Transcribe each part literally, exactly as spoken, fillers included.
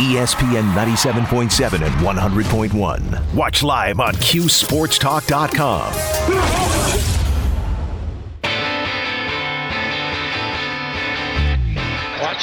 E S P N ninety-seven point seven and one hundred point one. Watch live on Cue Sports Talk dot com. Watch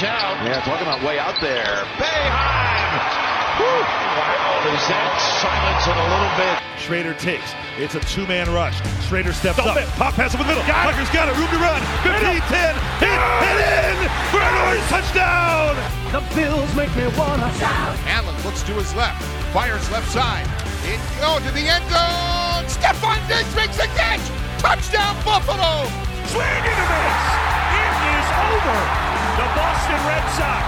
out. Yeah, talking about way out there. Boeheim! Woo! Wow, does that silence it a little bit. Schrader takes. It's a two-man rush. Schrader steps Don't up. It. Pop pass over the middle. Tucker's got it. Room to run. fifteen ten. Hit, hit in! For an orange touchdown! The Bills make me want to shout. Allen looks to his left. Fires left side. It goes to the end zone. Stephon Diggs makes a catch. Touchdown, Buffalo. Swing into this. It is over. The Boston Red Sox,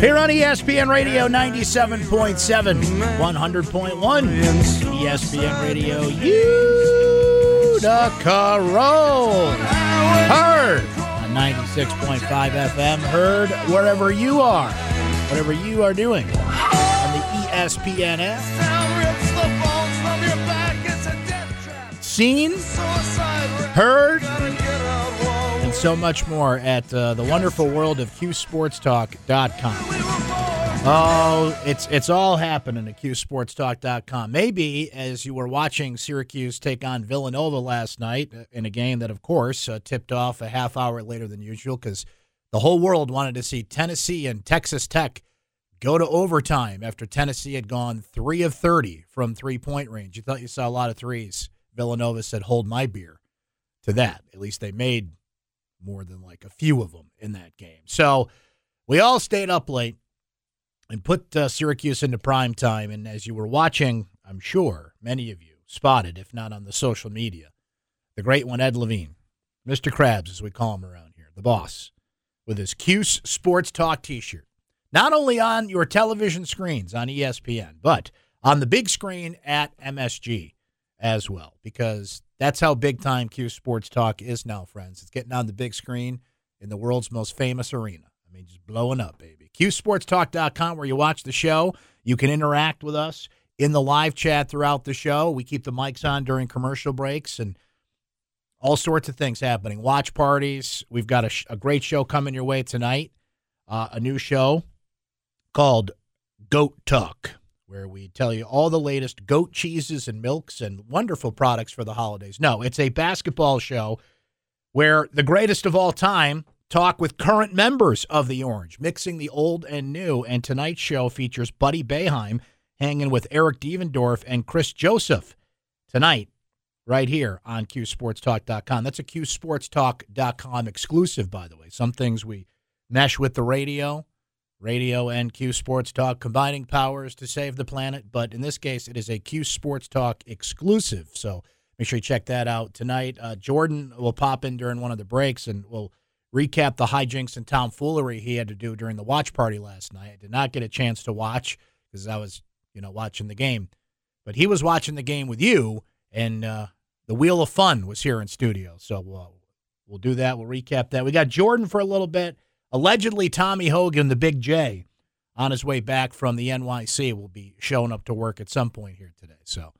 Here on E S P N Radio ninety-seven point seven, one hundred point one, E S P N Radio Utica Roll. Heard on ninety-six point five F M, heard wherever you are, whatever you are doing on the E S P N app. Seen, heard, so much more at uh, the wonderful world of Cue Sports Talk dot com. Oh, it's it's all happening at Cue Sports Talk dot com. Maybe as you were watching Syracuse take on Villanova last night in a game that, of course, uh, tipped off a half hour later than usual because the whole world wanted to see Tennessee and Texas Tech go to overtime after Tennessee had gone three of thirty from three-point range. You thought you saw a lot of threes. Villanova said, hold my beer to that. At least they made more than like a few of them in that game. So we all stayed up late and put uh, Syracuse into prime time. And as you were watching, I'm sure many of you spotted, if not on the social media, the great one, Ed Levine, Mister Krabs, as we call him around here, the boss, with his Cuse Sports Talk t-shirt, not only on your television screens on E S P N, but on the big screen at M S G as well, because that's how big time Q Sports Talk is now, friends. It's getting on the big screen in the world's most famous arena. I mean, just blowing up, baby. Cue Sports Talk dot com, where you watch the show. You can interact with us in the live chat throughout the show. We keep the mics on during commercial breaks and all sorts of things happening. Watch parties. We've got a, sh- a great show coming your way tonight. Uh, a new show called Goat Talk, where we tell you all the latest goat cheeses and milks and wonderful products for the holidays. No, it's a basketball show where the greatest of all time talk with current members of the Orange, mixing the old and new. And tonight's show features Buddy Boeheim hanging with Eric Devendorf and Chris Joseph tonight right here on Cue Sports Talk dot com. That's a Cue Sports Talk dot com exclusive, by the way. Some things we mesh with the radio. Radio and Q Sports Talk combining powers to save the planet, but in this case, it is a Q Sports Talk exclusive. So make sure you check that out tonight. Uh, Jordan will pop in during one of the breaks and will recap the hijinks and tomfoolery he had to do during the watch party last night. I did not get a chance to watch because I was, you know, watching the game, but he was watching the game with you, and uh, the Wheel of Fun was here in studio. So we'll, we'll do that. We'll recap that. We got Jordan for a little bit. Allegedly, Tommy Hogan, the Big J, on his way back from the N Y C, will be showing up to work at some point here today. So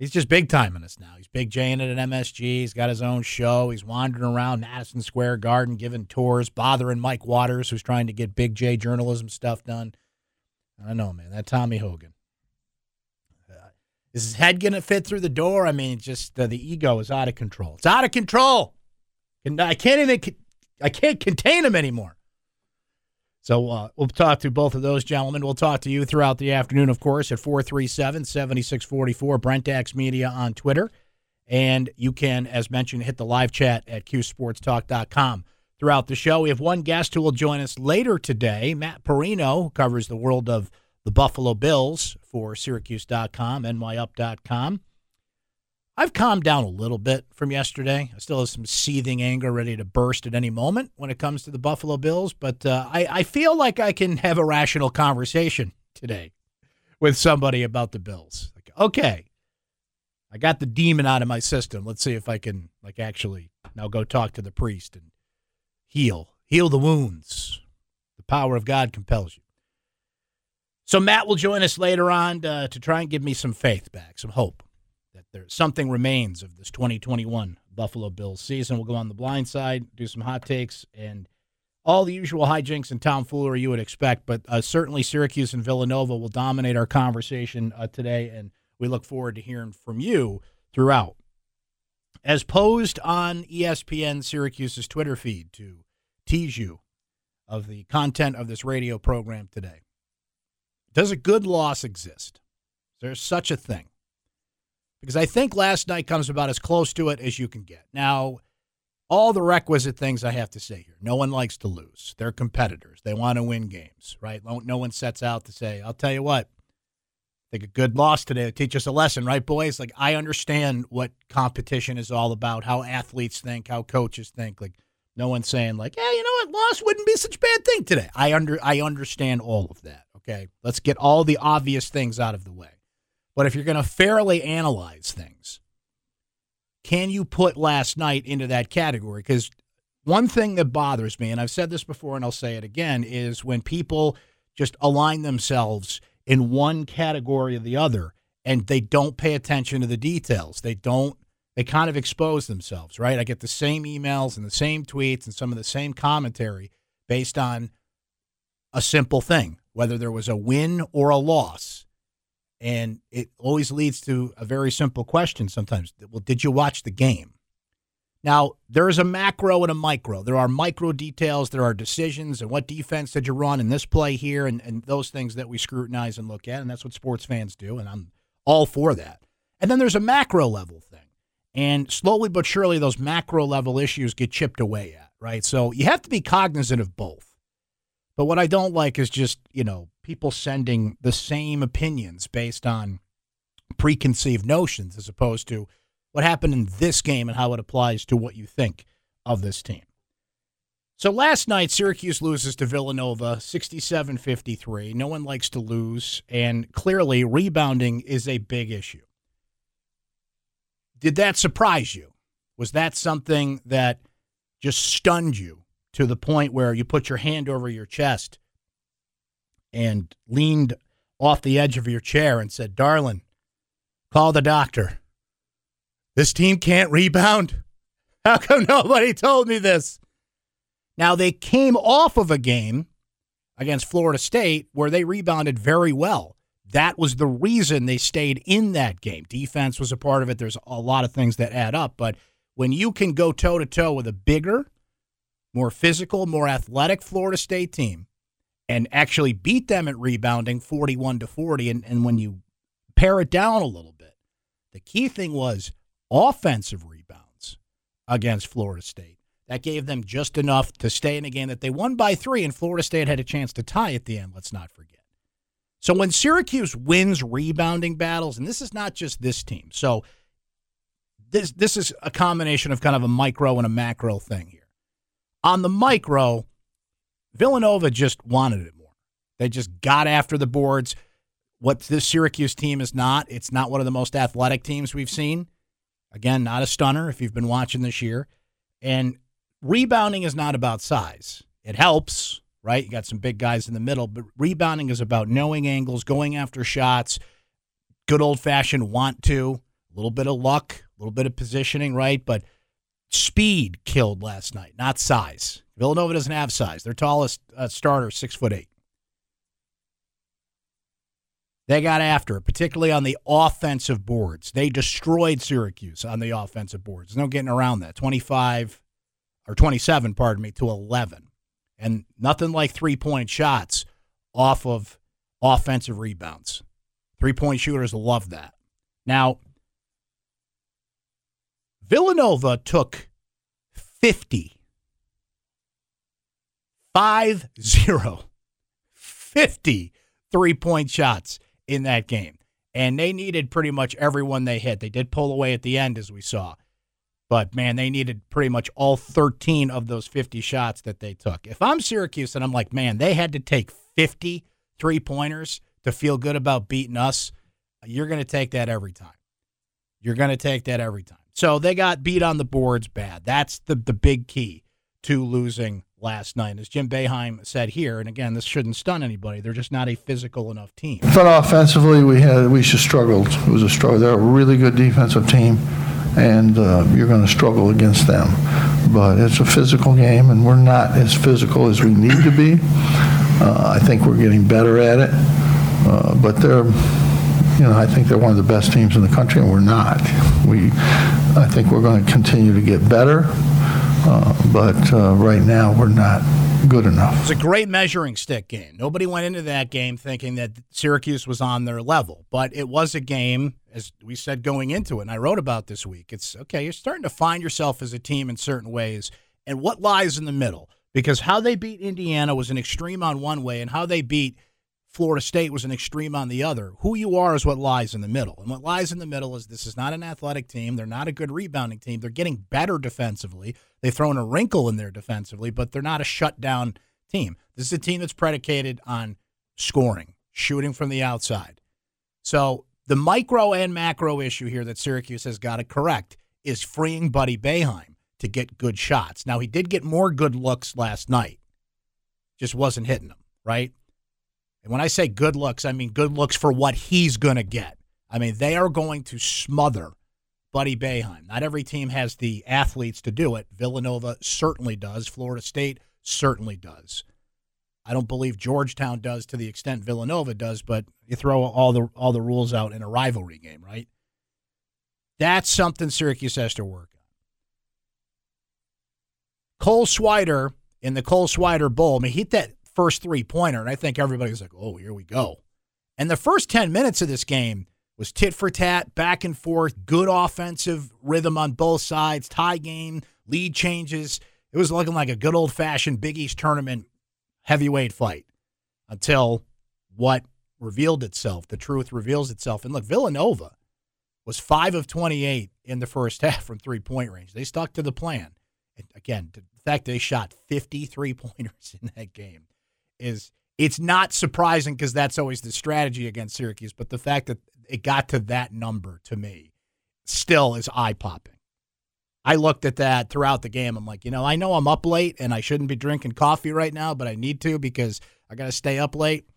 he's just big-timing us now. He's Big J-ing it at M S G. He's got his own show. He's wandering around Madison Square Garden giving tours, bothering Mike Waters, who's trying to get Big J journalism stuff done. I don't know, man. That Tommy Hogan. Uh, is his head going to fit through the door? I mean, just uh, the ego is out of control. It's out of control. And I can't even... Con- I can't contain him anymore. So uh, we'll talk to both of those gentlemen. We'll talk to you throughout the afternoon, of course, at four three seven, seven six four four, Brent Axe Media on Twitter. And you can, as mentioned, hit the live chat at Cue Sports Talk dot com throughout the show. We have one guest who will join us later today, Matt Perino, who covers the world of the Buffalo Bills for Syracuse dot com, N Y Up dot com. I've calmed down a little bit from yesterday. I still have some seething anger ready to burst at any moment when it comes to the Buffalo Bills, but uh, I, I feel like I can have a rational conversation today with somebody about the Bills. Like, okay, I got the demon out of my system. Let's see if I can like actually now go talk to the priest and heal. Heal the wounds. The power of God compels you. So Matt will join us later on to, to try and give me some faith back, some hope. That there something remains of this twenty twenty-one Buffalo Bills season. We'll go on the blind side, do some hot takes, and all the usual hijinks and tomfoolery you would expect. But uh, certainly Syracuse and Villanova will dominate our conversation uh, today, and we look forward to hearing from you throughout. As posed on E S P N Syracuse's Twitter feed to tease you of the content of this radio program today, does a good loss exist? There's such a thing. Because I think last night comes about as close to it as you can get. Now, all the requisite things I have to say here. No one likes to lose. They're competitors. They want to win games, right? No one sets out to say, I'll tell you what, I think a good loss today will teach us a lesson, right, boys? Like, I understand what competition is all about, how athletes think, how coaches think. Like, no one's saying, like, yeah, you know what, loss wouldn't be such a bad thing today. I under I understand all of that, okay? Let's get all the obvious things out of the way. But if you're going to fairly analyze things, can you put last night into that category? Because one thing that bothers me, and I've said this before and I'll say it again, is when people just align themselves in one category or the other and they don't pay attention to the details. They don't, they kind of expose themselves, right? I get the same emails and the same tweets and some of the same commentary based on a simple thing, whether there was a win or a loss. And it always leads to a very simple question sometimes. Well, did you watch the game? Now, there is a macro and a micro. There are micro details. There are decisions. And what defense did you run in this play here? And, and those things that we scrutinize and look at. And that's what sports fans do. And I'm all for that. And then there's a macro level thing. And slowly but surely, those macro level issues get chipped away at, right? So you have to be cognizant of both. But what I don't like is just, you know, people sending the same opinions based on preconceived notions as opposed to what happened in this game and how it applies to what you think of this team. So last night, Syracuse loses to Villanova sixty-seven fifty-three. No one likes to lose, and clearly rebounding is a big issue. Did that surprise you? Was that something that just stunned you to the point where you put your hand over your chest and leaned off the edge of your chair and said, darling, call the doctor. This team can't rebound. How come nobody told me this? Now, they came off of a game against Florida State where they rebounded very well. That was the reason they stayed in that game. Defense was a part of it. There's a lot of things that add up. But when you can go toe-to-toe with a bigger, more physical, more athletic Florida State team, and actually beat them at rebounding forty-one to forty. And, and when you pare it down a little bit, the key thing was offensive rebounds against Florida State. That gave them just enough to stay in a game that they won by three, and Florida State had a chance to tie at the end, let's not forget. So when Syracuse wins rebounding battles, and this is not just this team, so this this is a combination of kind of a micro and a macro thing here. On the micro, Villanova just wanted it more. They just got after the boards. What this Syracuse team is not, it's not one of the most athletic teams we've seen. Again, not a stunner if you've been watching this year. And rebounding is not about size. It helps, right? You got some big guys in the middle, but rebounding is about knowing angles, going after shots, good old-fashioned want to, a little bit of luck, a little bit of positioning, right? But speed killed last night, not size. Villanova doesn't have size. Their tallest uh, starter is six foot eight. They got after it, particularly on the offensive boards. They destroyed Syracuse on the offensive boards. There's no getting around that. twenty-five, or twenty-seven, pardon me, to eleven. And nothing like three-point shots off of offensive rebounds. Three-point shooters love that. Now, Villanova took fifty. five zero, fifty three-point shots in that game. and they needed pretty much everyone they hit. They did pull away at the end, as we saw. But, man, they needed pretty much all thirteen of those fifty shots that they took. If I'm Syracuse and I'm like, man, they had to take fifty three-pointers to feel good about beating us, you're going to take that every time. You're going to take that every time. So they got beat on the boards bad. That's the, the big key to losing last night. As Jim Boeheim said here, and again, this shouldn't stun anybody, they're just not a physical enough team. I thought offensively we had we just struggled. It was a struggle. They're a really good defensive team, and uh, you're going to struggle against them. But it's a physical game, and we're not as physical as we need to be. Uh, I think we're getting better at it. Uh, but they're... You know, I think they're one of the best teams in the country, and we're not. We, I think we're going to continue to get better, uh, but uh, right now we're not good enough. It's a great measuring stick game. Nobody went into that game thinking that Syracuse was on their level, but it was a game, as we said going into it, and I wrote about this week. It's, okay, you're starting to find yourself as a team in certain ways, and what lies in the middle? Because how they beat Indiana was an extreme on one way, and how they beat Florida State was an extreme on the other. Who you are is what lies in the middle. And what lies in the middle is this is not an athletic team. They're not a good rebounding team. They're getting better defensively. They've thrown a wrinkle in there defensively, but they're not a shutdown team. This is a team that's predicated on scoring, shooting from the outside. So the micro and macro issue here that Syracuse has got to correct is freeing Buddy Boeheim to get good shots. Now, he did get more good looks last night. Just wasn't hitting them, right? And when I say good looks, I mean good looks for what he's going to get. I mean, they are going to smother Buddy Boeheim. Not every team has the athletes to do it. Villanova certainly does. Florida State certainly does. I don't believe Georgetown does to the extent Villanova does, but you throw all the all the rules out in a rivalry game, right? That's something Syracuse has to work on. Cole Swider in the Cole Swider Bowl, I mean, he hit that first three-pointer, and I think everybody's like, oh, here we go. And the first ten minutes of this game was tit for tat, back and forth, good offensive rhythm on both sides, tie game, lead changes. It was looking like a good old-fashioned Big East tournament heavyweight fight until what revealed itself. The truth reveals itself. And look, Villanova was five of twenty-eight in the first half from three-point range. They stuck to the plan. And again, the fact they shot fifty-three pointers in that game is it's not surprising because that's always the strategy against Syracuse, but the fact that it got to that number to me still is eye-popping. I looked at that throughout the game. I'm like, you know, I know I'm up late and I shouldn't be drinking coffee right now, but I need to because I got to stay up late.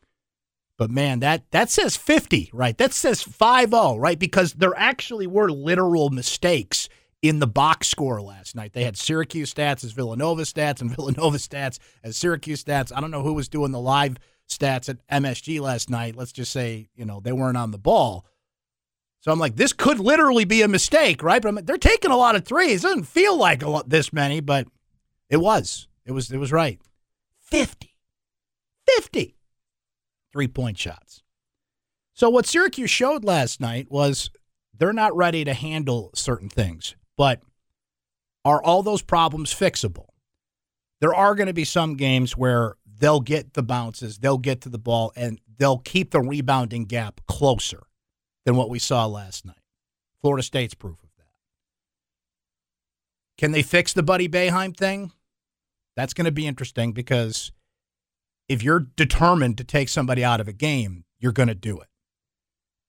But, man, that, that says fifty, right? That says five oh, right? Because there actually were literal mistakes in the box score last night. They had Syracuse stats as Villanova stats and Villanova stats as Syracuse stats. I don't know who was doing the live stats at M S G last night. Let's just say, you know, they weren't on the ball. So I'm like, this could literally be a mistake, right? But I'm like, they're taking a lot of threes. It doesn't feel like a lot, this many, but it was. It was it was right. fifty. fifty. Three-point shots. So what Syracuse showed last night was they're not ready to handle certain things. But are all those problems fixable? There are going to be some games where they'll get the bounces, they'll get to the ball, and they'll keep the rebounding gap closer than what we saw last night. Florida State's proof of that. Can they fix the Buddy Boeheim thing? That's going to be interesting because if you're determined to take somebody out of a game, you're going to do it.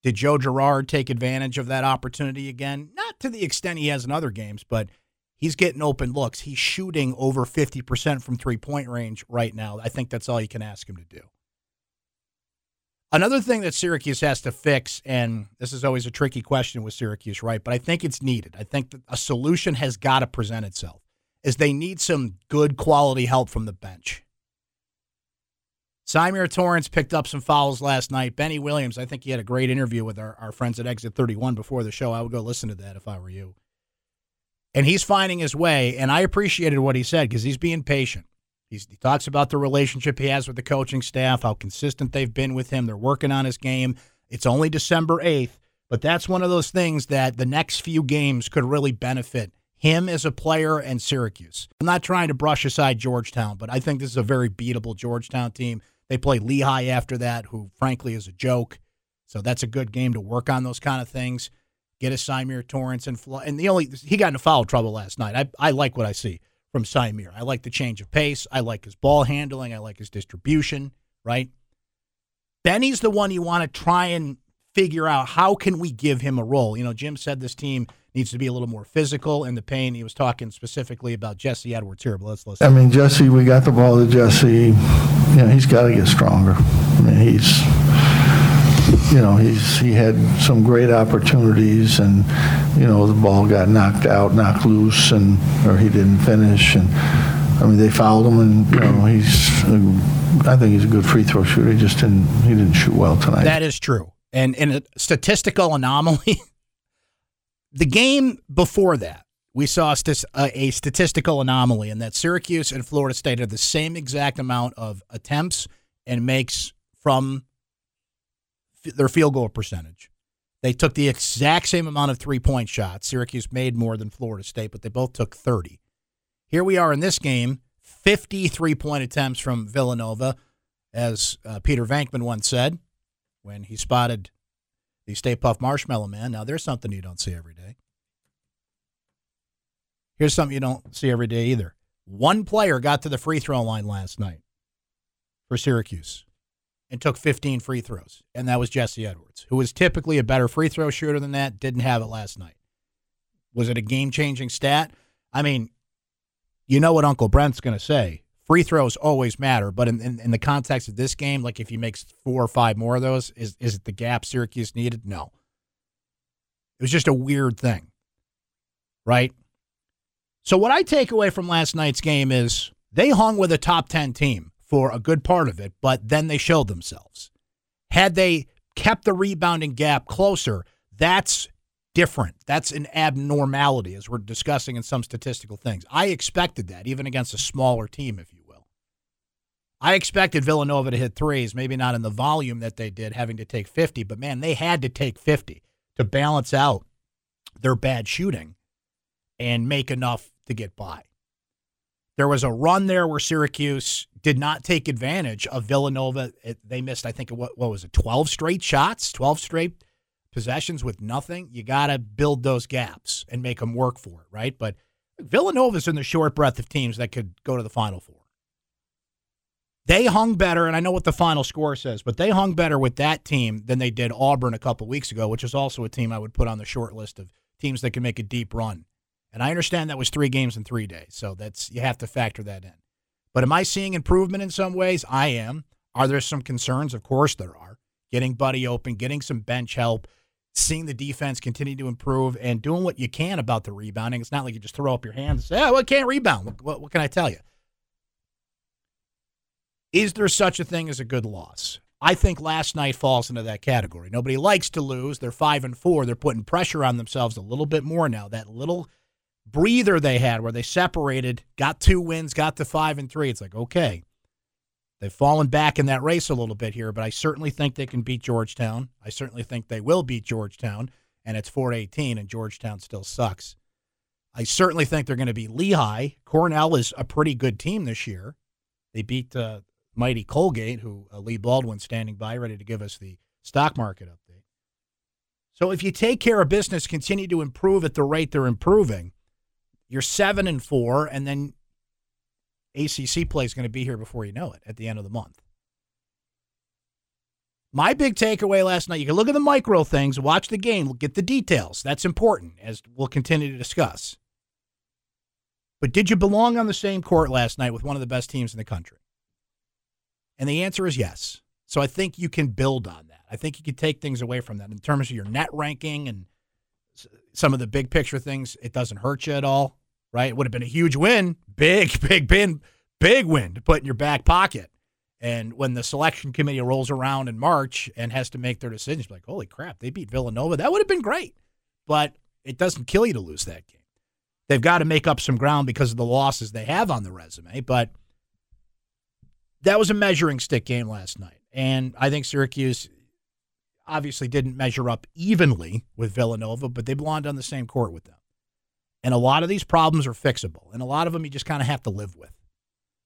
Did Joe Girard take advantage of that opportunity again? Not to the extent he has in other games, but he's getting open looks. He's shooting over fifty percent from three-point range right now. I think that's all you can ask him to do. Another thing that Syracuse has to fix, and this is always a tricky question with Syracuse, right? But I think it's needed. I think that a solution has got to present itself, is they need some good quality help from the bench. Symir Torrance picked up some fouls last night. Benny Williams, I think he had a great interview with our, our friends at Exit thirty-one before the show. I would go listen to that if I were you. And he's finding his way, and I appreciated what he said because he's being patient. He's, he talks about the relationship he has with the coaching staff, how consistent they've been with him. They're working on his game. It's only December eighth, but that's one of those things that the next few games could really benefit him as a player and Syracuse. I'm not trying to brush aside Georgetown, but I think this is a very beatable Georgetown team. They play Lehigh after that, who, frankly, is a joke. So that's a good game to work on those kind of things. Get a Symir Torrance. And, and the only he got into foul trouble last night. I, I like what I see from Symir. I like the change of pace. I like his ball handling. I like his distribution, right? Benny's the one you want to try and figure out how can we give him a role. You know, Jim said this team needs to be a little more physical in the paint. He was talking specifically about Jesse Edwards here, but let's listen. I mean, Jesse, we got the ball to Jesse. You know, he's got to get stronger. I mean, he's... You know, he's he had some great opportunities, and you know the ball got knocked out, knocked loose, and or he didn't finish. And I mean, they fouled him, and you know he's. I think he's a good free throw shooter. He just didn't he didn't shoot well tonight. That is true, and and a statistical anomaly. The game before that, we saw a statistical anomaly in that Syracuse and Florida State had the same exact amount of attempts and makes from their field goal percentage. They took the exact same amount of three-point shots. Syracuse made more than Florida State, but they both took thirty. Here we are in this game, fifty three-point attempts from Villanova, as uh, Peter Venkman once said when he spotted the Stay Puft Marshmallow Man. Now, there's something you don't see every day. Here's something you don't see every day either. One player got to the free throw line last night for Syracuse and took fifteen free throws, and that was Jesse Edwards, who is typically a better free throw shooter than that, didn't have it last night. Was it a game-changing stat? I mean, you know what Uncle Brent's going to say. Free throws always matter, but in, in, in the context of this game, like if he makes four or five more of those, is, is it the gap Syracuse needed? No. It was just a weird thing, right? So what I take away from last night's game is they hung with a top ten team for a good part of it, but then they showed themselves. Had they kept the rebounding gap closer, that's different. That's an abnormality, as we're discussing in some statistical things. I expected that, even against a smaller team, if you will. I expected Villanova to hit threes, maybe not in the volume that they did, having to take fifty, but man, they had to take fifty to balance out their bad shooting and make enough to get by. There was a run there where Syracuse did not take advantage of Villanova. It, they missed, I think, what, what was it, twelve straight shots, twelve straight possessions with nothing. You got to build those gaps and make them work for it, right? But Villanova's in the short breath of teams that could go to the Final Four. They hung better, and I know what the final score says, but they hung better with that team than they did Auburn a couple weeks ago, which is also a team I would put on the short list of teams that can make a deep run. And I understand that was three games in three days, so that's you have to factor that in. But am I seeing improvement in some ways? I am. Are there some concerns? Of course there are. Getting Buddy open, getting some bench help, seeing the defense continue to improve, and doing what you can about the rebounding. It's not like you just throw up your hands and say, oh, well, I can't rebound. What, what, what can I tell you? Is there such a thing as a good loss? I think last night falls into that category. Nobody likes to lose. They're five and four. They're putting pressure on themselves a little bit more now. That little breather they had where they separated, got two wins, got to five and three. It's like, okay, they've fallen back in that race a little bit here, but I certainly think they can beat Georgetown. I certainly think they will beat Georgetown, and it's four eighteen, and Georgetown still sucks. I certainly think they're going to be Lehigh. Cornell is a pretty good team this year. They beat uh, mighty Colgate, who uh, Lee Baldwin standing by, ready to give us the stock market update. So if you take care of business, continue to improve at the rate they're improving, you're seven and four, and then A C C play is going to be here before you know it at the end of the month. My big takeaway last night, you can look at the micro things, watch the game, get the details. That's important, as we'll continue to discuss. But did you belong on the same court last night with one of the best teams in the country? And the answer is yes. So I think you can build on that. I think you can take things away from that in terms of your net ranking and some of the big picture things. It doesn't hurt you at all, right? It would have been a huge win, big, big, big, big win to put in your back pocket. And when the selection committee rolls around in March and has to make their decisions, like, holy crap, they beat Villanova. That would have been great. But it doesn't kill you to lose that game. They've got to make up some ground because of the losses they have on the resume. But that was a measuring stick game last night. And I think Syracuse obviously didn't measure up evenly with Villanova, but they belonged on the same court with them. And a lot of these problems are fixable, and a lot of them you just kind of have to live with.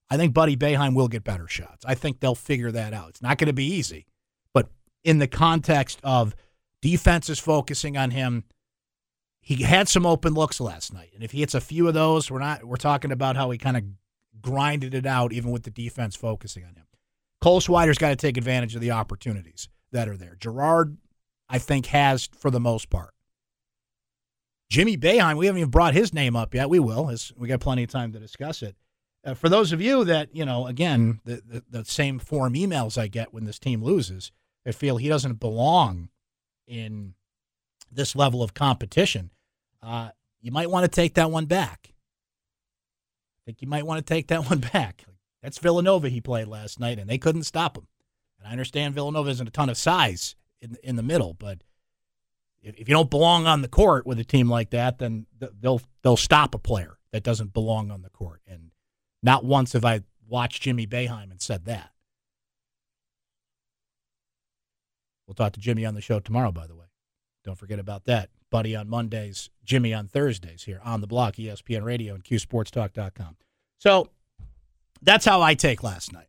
I think Buddy Boeheim will get better shots. I think they'll figure that out. It's not going to be easy, but in the context of defense is focusing on him. He had some open looks last night, and if he hits a few of those, we're not we're talking about how he kind of grinded it out, even with the defense focusing on him. Cole Swider's got to take advantage of the opportunities that are there. Girard, I think, has for the most part. Jimmy Boeheim, we haven't even brought his name up yet. We will. We got plenty of time to discuss it. Uh, for those of you that, you know, again, the, the, the same form emails I get when this team loses, that feel he doesn't belong in this level of competition, uh, you might want to take that one back. I think you might want to take that one back. That's Villanova he played last night, and they couldn't stop him. And I understand Villanova isn't a ton of size in in the middle, but if you don't belong on the court with a team like that, then they'll they'll stop a player that doesn't belong on the court. And not once have I watched Jimmy Boeheim and said that. We'll talk to Jimmy on the show tomorrow, by the way. Don't forget about that. Buddy on Mondays, Jimmy on Thursdays here on The Block, E S P N Radio and Q Sports Talk dot com. So that's how I take last night.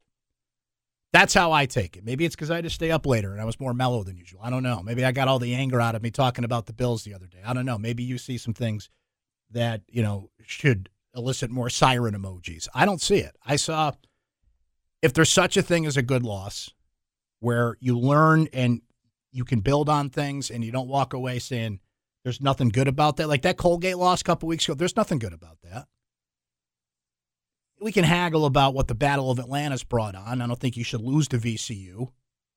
That's how I take it. Maybe it's because I just stay up later and I was more mellow than usual. I don't know. Maybe I got all the anger out of me talking about the Bills the other day. I don't know. Maybe you see some things that, you know, should elicit more siren emojis. I don't see it. I saw, if there's such a thing as a good loss where you learn and you can build on things and you don't walk away saying there's nothing good about that. Like that Colgate loss a couple weeks ago, there's nothing good about that. We can haggle about what the Battle of Atlanta's brought on. I don't think you should lose to V C U.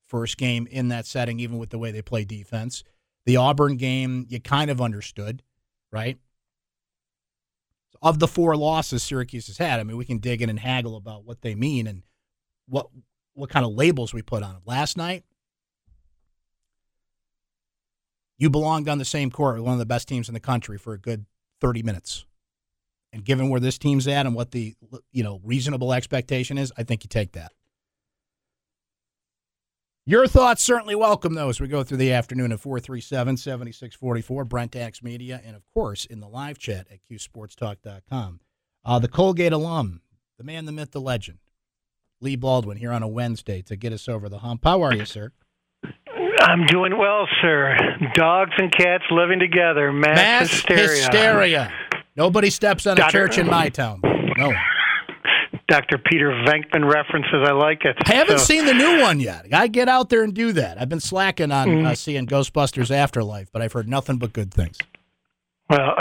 First game in that setting, even with the way they play defense. The Auburn game, you kind of understood, right? Of the four losses Syracuse has had, I mean, we can dig in and haggle about what they mean and what what kind of labels we put on them. Last night, you belonged on the same court with one of the best teams in the country for a good thirty minutes. And given where this team's at and what the, you know, reasonable expectation is, I think you take that. Your thoughts certainly welcome, though, as we go through the afternoon at four three seven, seven six four four, Brent Axe Media, and, of course, in the live chat at Q Sports Talk dot com. Uh, the Colgate alum, the man, the myth, the legend, Lee Baldwin, here on a Wednesday to get us over the hump. How are you, sir? I'm doing well, sir. Dogs and cats living together. Mass, Mass hysteria. hysteria. Nobody steps on a Doctor church in my town. No. Doctor Peter Venkman references. I like it. I haven't so. seen the new one yet. I get out there and do that. I've been slacking on mm. uh, seeing Ghostbusters Afterlife, but I've heard nothing but good things. Well,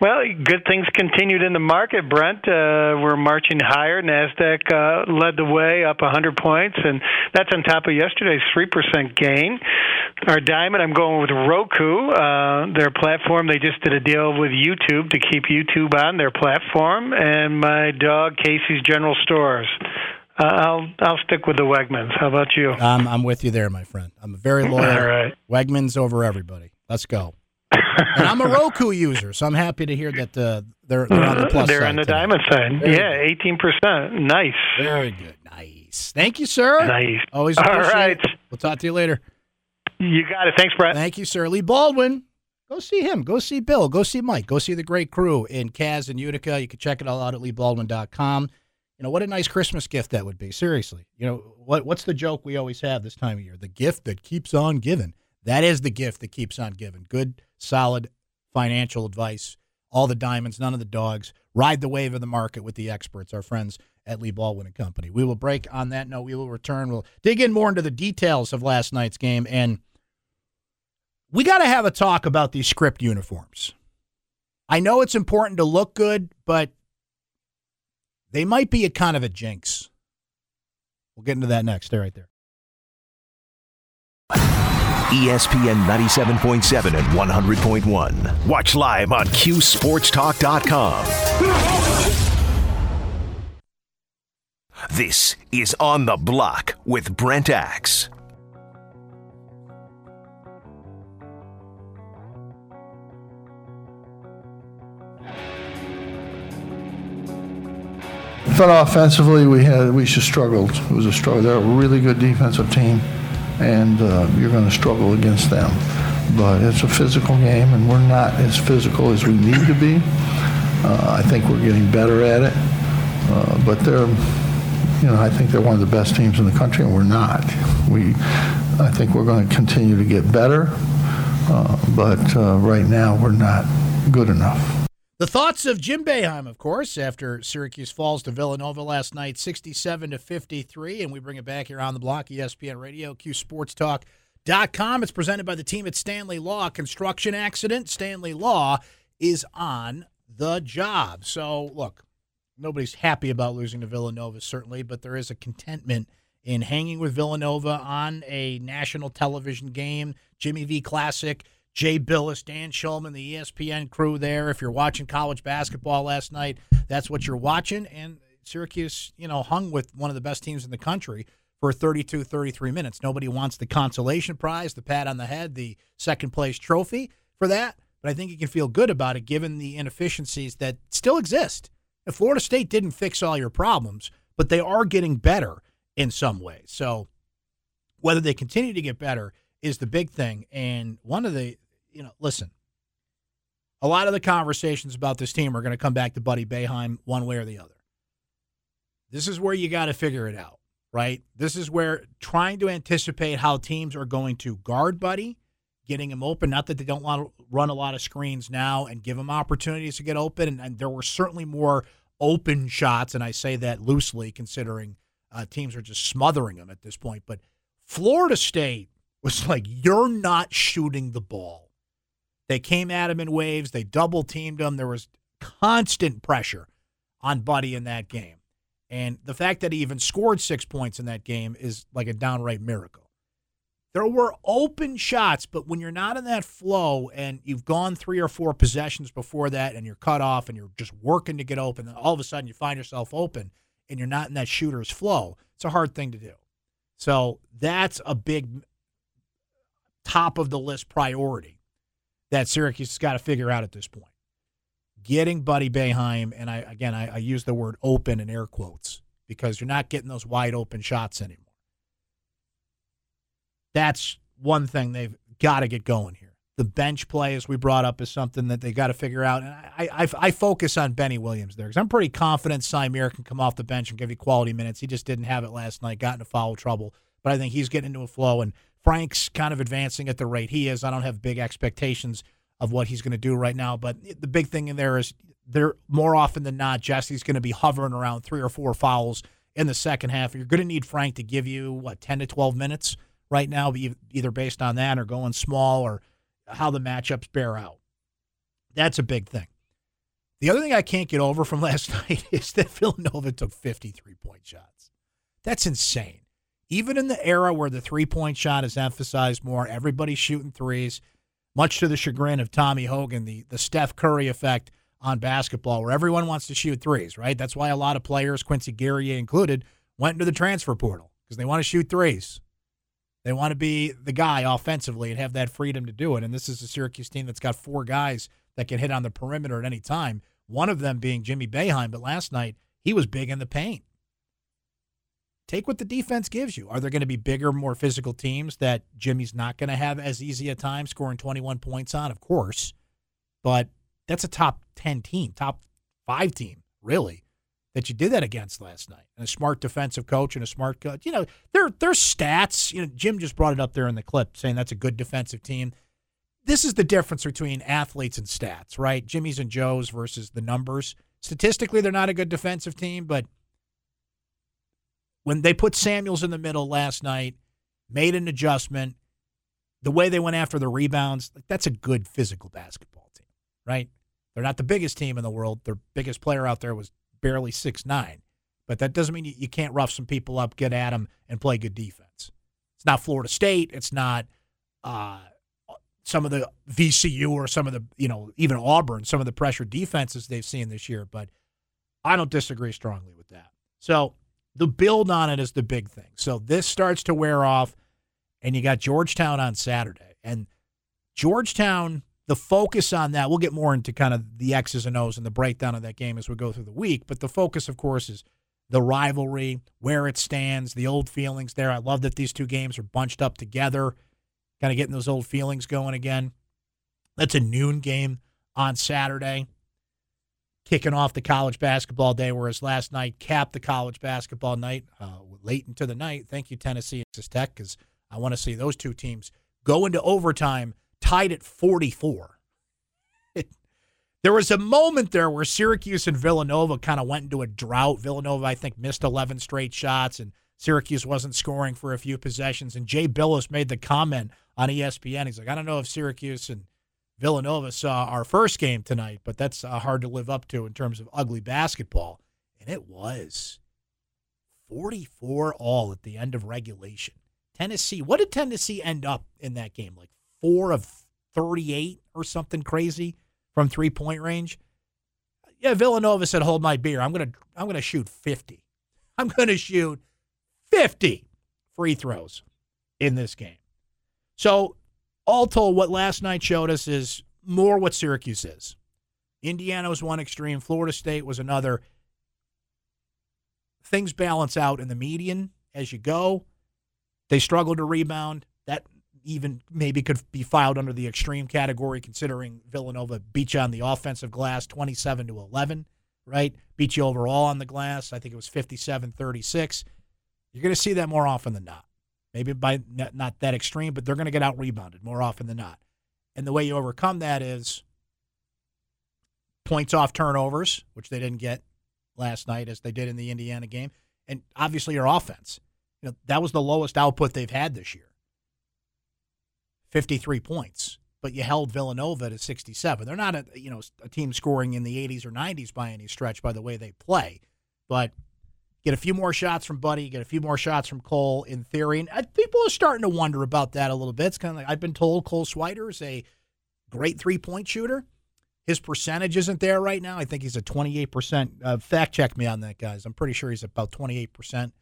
well, good things continued in the market, Brent. Uh, we're marching higher. NASDAQ uh, led the way up one hundred points, and that's on top of yesterday's three percent gain. Our diamond, I'm going with Roku, uh, their platform. They just did a deal with YouTube to keep YouTube on their platform, and my dog, Casey's General Stores. Uh, I'll I'll stick with the Wegmans. How about you? Um, I'm with you there, my friend. I'm very loyal. All right. Wegmans over everybody. Let's go. And I'm a Roku user, so I'm happy to hear that uh, they're, they're on the plus they're side. They're on the today. diamond side. Very yeah, good. eighteen percent. Nice. Very good. Nice. Thank you, sir. Nice. Always appreciate All right. it. We'll talk to you later. You got it. Thanks, Brett. Thank you, sir. Lee Baldwin. Go see him. Go see Bill. Go see Mike. Go see the great crew in Kaz and Utica. You can check it all out at Lee Baldwin dot com. You know, what a nice Christmas gift that would be. Seriously. You know, what? what's the joke we always have this time of year? The gift that keeps on giving. That is the gift that keeps on giving. Good, solid financial advice. All the diamonds, none of the dogs. Ride the wave of the market with the experts, our friends at Lee Baldwin and Company. We will break on that note. We will return. We'll dig in more into the details of last night's game. And we got to have a talk about these script uniforms. I know it's important to look good, but they might be a kind of a jinx. We'll get into that next. Stay right there. E S P N ninety-seven point seven and one hundred point one. Watch live on Q Sports Talk dot com. This is On the Block with Brent Axe. I thought offensively we had we just struggled. It was a struggle. They're a really good defensive team. And uh, you're going to struggle against them. But it's a physical game, and we're not as physical as we need to be. Uh, I think we're getting better at it. Uh, but they're, you know, I think they're one of the best teams in the country, and we're not. We I think we're going to continue to get better, uh, but uh, right now we're not good enough. The thoughts of Jim Boeheim, of course, after Syracuse falls to Villanova last night, sixty-seven to fifty-three, and we bring it back here on the block, E S P N Radio, Q Sports Talk dot com. It's presented by the team at Stanley Law. Construction accident, Stanley Law is on the job. So, look, nobody's happy about losing to Villanova, certainly, but there is a contentment in hanging with Villanova on a national television game. Jimmy V. Classic, Jay Billis, Dan Schulman, the E S P N crew there. If you're watching college basketball last night, that's what you're watching. And Syracuse, you know, hung with one of the best teams in the country for thirty-two, thirty-three minutes. Nobody wants the consolation prize, the pat on the head, the second-place trophy for that. But I think you can feel good about it given the inefficiencies that still exist. And Florida State didn't fix all your problems, but they are getting better in some ways. So whether they continue to get better is the big thing. And one of the, you know, listen, a lot of the conversations about this team are going to come back to Buddy Boeheim one way or the other. This is where you got to figure it out, right? This is where trying to anticipate how teams are going to guard Buddy, getting him open. Not that they don't want to run a lot of screens now and give him opportunities to get open. And, and there were certainly more open shots, and I say that loosely considering uh, teams are just smothering them at this point. But Florida State was like, you're not shooting the ball. They came at him in waves. They double-teamed him. There was constant pressure on Buddy in that game. And the fact that he even scored six points in that game is like a downright miracle. There were open shots, but when you're not in that flow and you've gone three or four possessions before that and you're cut off and you're just working to get open, and all of a sudden you find yourself open and you're not in that shooter's flow, it's a hard thing to do. So that's a big top-of-the-list priority that Syracuse has got to figure out at this point. Getting Buddy Boeheim, and I again, I, I use the word open in air quotes because you're not getting those wide-open shots anymore. That's one thing they've got to get going here. The bench play, as we brought up, is something that they got to figure out. And I, I, I focus on Benny Williams there because I'm pretty confident Symir can come off the bench and give you quality minutes. He just didn't have it last night, got into foul trouble. But I think he's getting into a flow, and Frank's kind of advancing at the rate he is. I don't have big expectations of what he's going to do right now, but the big thing in there is they're more often than not, Jesse's going to be hovering around three or four fouls in the second half. You're going to need Frank to give you, what, ten to twelve minutes right now, either based on that or going small or how the matchups bear out. That's a big thing. The other thing I can't get over from last night is that Villanova took fifty-three-point shots. That's insane. Even in the era where the three-point shot is emphasized more, everybody's shooting threes, much to the chagrin of Tommy Hogan, the, the Steph Curry effect on basketball, where everyone wants to shoot threes, right? That's why a lot of players, Quincy Guerrier included, went into the transfer portal because they want to shoot threes. They want to be the guy offensively and have that freedom to do it. And this is a Syracuse team that's got four guys that can hit on the perimeter at any time, one of them being Jimmy Boeheim, but last night he was big in the paint. Take what the defense gives you. Are there going to be bigger, more physical teams that Jimmy's not going to have as easy a time scoring twenty-one points on? Of course. But that's a top ten team, top five team, really, that you did that against last night. And a smart defensive coach and a smart coach. You know, their their stats, you know, Jim just brought it up there in the clip saying that's a good defensive team. This is the difference between athletes and stats, right? Jimmy's and Joe's versus the numbers. Statistically, they're not a good defensive team, but when they put Samuels in the middle last night, made an adjustment, the way they went after the rebounds, like that's a good physical basketball team, right? They're not the biggest team in the world. Their biggest player out there was barely six nine. But that doesn't mean you can't rough some people up, get at them, and play good defense. It's not Florida State. It's not uh, some of the V C U or some of the, you know, even Auburn, some of the pressure defenses they've seen this year. But I don't disagree strongly with that. So the build on it is the big thing. So this starts to wear off, and you got Georgetown on Saturday. And Georgetown, the focus on that, we'll get more into kind of the X's and O's and the breakdown of that game as we go through the week. But the focus, of course, is the rivalry, where it stands, the old feelings there. I love that these two games are bunched up together, kind of getting those old feelings going again. That's a noon game on Saturday, kicking off the college basketball day, whereas last night capped the college basketball night uh, late into the night. Thank you, Tennessee and Texas Tech, because I want to see those two teams go into overtime tied at forty-four. There was a moment there where Syracuse and Villanova kind of went into a drought. Villanova, I think, missed eleven straight shots, and Syracuse wasn't scoring for a few possessions. And Jay Billis made the comment on E S P N. He's like, I don't know if Syracuse and Villanova saw our first game tonight, but that's uh, hard to live up to in terms of ugly basketball. And it was forty-four all at the end of regulation. Tennessee, what did Tennessee end up in that game? Like four of thirty-eight or something crazy from three-point range? Yeah, Villanova said, hold my beer. I'm going to I'm gonna shoot fifty. I'm going to shoot fifty free throws in this game. So all told, what last night showed us is more what Syracuse is. Indiana was one extreme. Florida State was another. Things balance out in the median as you go. They struggle to rebound. That even maybe could be filed under the extreme category, considering Villanova beat you on the offensive glass twenty-seven to eleven, right? Beat you overall on the glass. I think it was fifty-seven thirty-six. You're going to see that more often than not. Maybe by not that extreme, but they're going to get out-rebounded more often than not. And the way you overcome that is points off turnovers, which they didn't get last night as they did in the Indiana game, and obviously your offense. You know, that was the lowest output they've had this year, fifty-three points, but you held Villanova to sixty-seven. They're not a, you know, a team scoring in the eighties or nineties by any stretch by the way they play, but get a few more shots from Buddy, get a few more shots from Cole in theory, and people are starting to wonder about that a little bit. It's kind of like I've been told Cole Swider is a great three-point shooter. His percentage isn't there right now. I think he's at twenty-eight percent. Uh, fact check me on that, guys. I'm pretty sure he's about twenty-eight percent,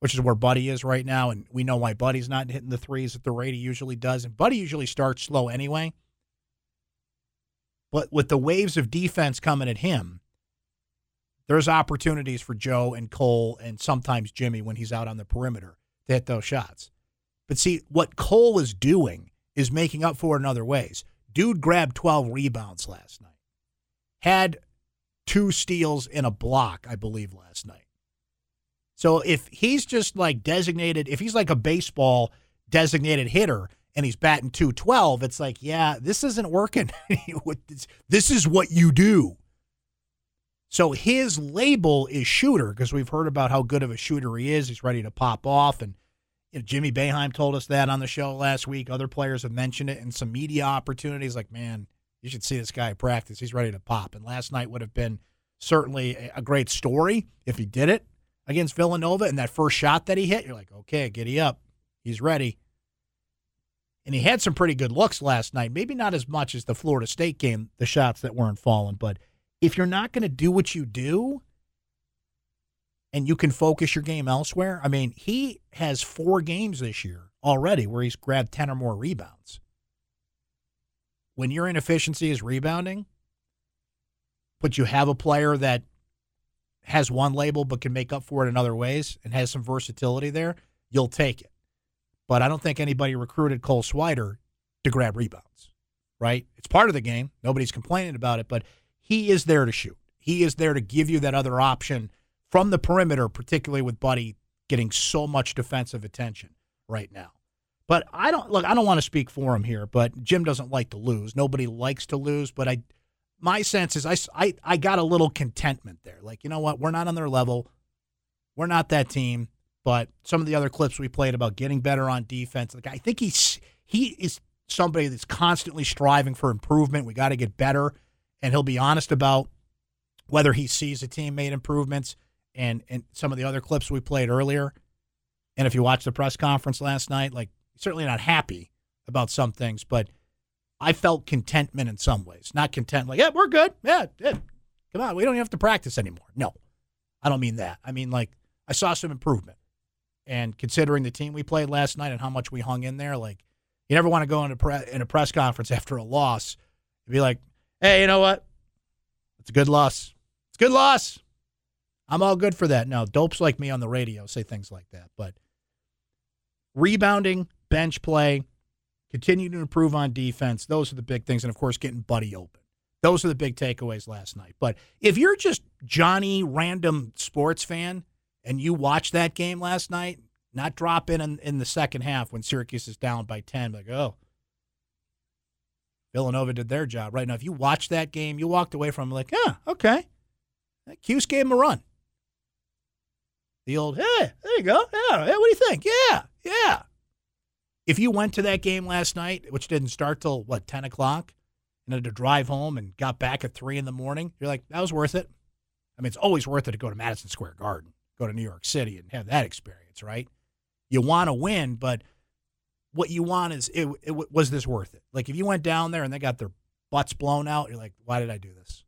which is where Buddy is right now. And we know why Buddy's not hitting the threes at the rate he usually does. And Buddy usually starts slow anyway. But with the waves of defense coming at him, there's opportunities for Joe and Cole and sometimes Jimmy when he's out on the perimeter to hit those shots. But see, what Cole is doing is making up for it in other ways. Dude grabbed twelve rebounds last night. Had two steals and a block, I believe, last night. So if he's just like designated, if he's like a baseball designated hitter and he's batting two twelve, it's like, yeah, this isn't working. This is what you do. So his label is shooter because we've heard about how good of a shooter he is. He's ready to pop off, and you know, Jimmy Boeheim told us that on the show last week. Other players have mentioned it in some media opportunities. Like, man, you should see this guy practice. He's ready to pop. And last night would have been certainly a great story if he did it against Villanova. And that first shot that he hit, you're like, okay, giddy up. He's ready. And he had some pretty good looks last night. Maybe not as much as the Florida State game, the shots that weren't falling. But if you're not going to do what you do, and you can focus your game elsewhere. I mean, he has four games this year already where he's grabbed ten or more rebounds. When your inefficiency is rebounding, but you have a player that has one label but can make up for it in other ways and has some versatility there, you'll take it. But I don't think anybody recruited Cole Swider to grab rebounds, right? It's part of the game. Nobody's complaining about it, but he is there to shoot. He is there to give you that other option from the perimeter, particularly with Buddy getting so much defensive attention right now. But I don't look, I don't want to speak for him here, but Jim doesn't like to lose. Nobody likes to lose, but I my sense is I, I, I got a little contentment there. Like, you know what? We're not on their level. We're not that team, but some of the other clips we played about getting better on defense, like I think he's he is somebody that's constantly striving for improvement. We got to get better, and he'll be honest about whether he sees a team made improvements. And and some of the other clips we played earlier, and if you watched the press conference last night, like, certainly not happy about some things, but I felt contentment in some ways. Not content, like, yeah, we're good. Yeah, yeah, come on, we don't have to practice anymore. No, I don't mean that. I mean, like, I saw some improvement. And considering the team we played last night and how much we hung in there, like, you never want to go in a, pre- in a press conference after a loss and be like, hey, you know what? It's a good loss. It's a good loss. I'm all good for that. Now, dopes like me on the radio say things like that. But rebounding, bench play, continue to improve on defense, those are the big things. And, of course, getting Buddy open. Those are the big takeaways last night. But if you're just Johnny, random sports fan, and you watched that game last night, Not drop in, in in the second half when Syracuse is down by ten. Like, oh, Villanova did their job. Right now, if you watched that game, you walked away from like, yeah, okay. Cuse gave him a run. The old, hey, there you go. Yeah, hey, what do you think? Yeah, yeah. If you went to that game last night, which didn't start till, what, ten o'clock, and had to drive home and got back at three in the morning, you're like, that was worth it. I mean, it's always worth it to go to Madison Square Garden, go to New York City and have that experience, right? You want to win, but what you want is, it, it was this worth it? Like, if you went down there and they got their butts blown out, you're like, why did I do this?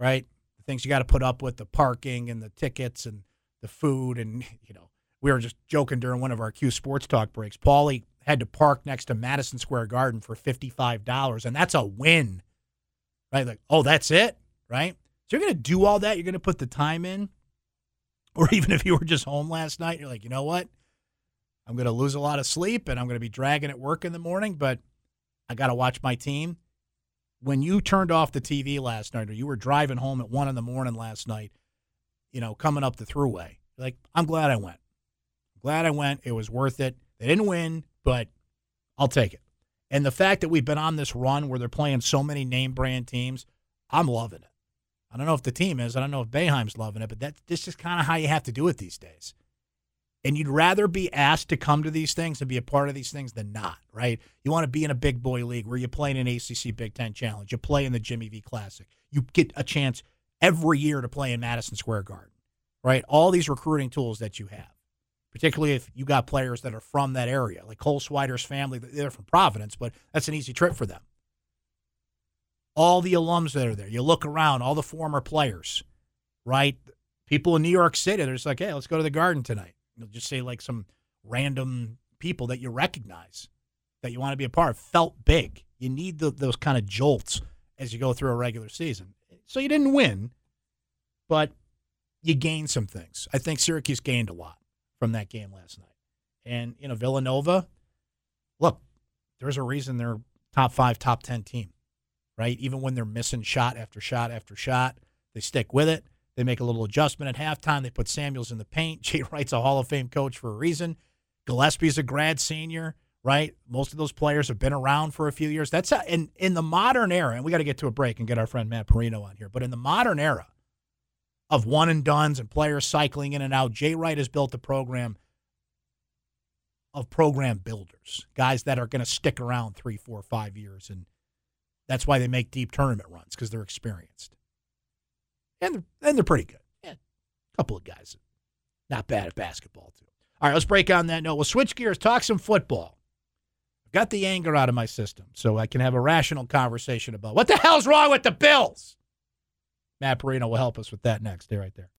Right? The things you got to put up with, the parking and the tickets and the food. And, you know, we were just joking during one of our Q Sports Talk breaks. Paulie had to park next to Madison Square Garden for fifty-five dollars, and that's a win. Right? Like, oh, that's it? Right? So you're going to do all that. You're going to put the time in. Or even if you were just home last night, you're like, you know what? I'm going to lose a lot of sleep, and I'm going to be dragging at work in the morning, but I got to watch my team. When you turned off the T V last night, or you were driving home at one in the morning last night, you know, coming up the thruway, you're like, I'm glad I went. I'm glad I went. It was worth it. They didn't win, but I'll take it. And the fact that we've been on this run where they're playing so many name-brand teams, I'm loving it. I don't know if the team is. I don't know if Boeheim's loving it, but that's, this is kind of how you have to do it these days. And you'd rather be asked to come to these things and be a part of these things than not, right? You want to be in a big boy league where you play in an A C C Big Ten Challenge. You play in the Jimmy V Classic. You get a chance every year to play in Madison Square Garden, right? All these recruiting tools that you have, particularly if you got players that are from that area, like Cole Swider's family, they're from Providence, but that's an easy trip for them. All the alums that are there. You look around, all the former players, right? People in New York City, they're just like, hey, let's go to the Garden tonight. You'll just say like some random people that you recognize, that you want to be a part of. Felt big. You need the, those kind of jolts as you go through a regular season. So you didn't win, but you gained some things. I think Syracuse gained a lot from that game last night. And, you know, Villanova, look, there's a reason they're top five, top ten team. Right? Even when they're missing shot after shot after shot, they stick with it. They make a little adjustment at halftime. They put Samuels in the paint. Jay Wright's a Hall of Fame coach for a reason. Gillespie's a grad senior, right? Most of those players have been around for a few years. That's how, in, in the modern era, and we got to get to a break and get our friend Matt Perino on here, but in the modern era of one and dones and players cycling in and out, Jay Wright has built a program of program builders, guys that are going to stick around three, four, five years and that's why they make deep tournament runs, because they're experienced. And they're, and they're pretty good. Yeah, a couple of guys not bad at basketball, too. All right, let's break on that note. We'll switch gears, talk some football. I've got the anger out of my system, so I can have a rational conversation about what the hell's wrong with the Bills. Matt Perino will help us with that next. Stay right there.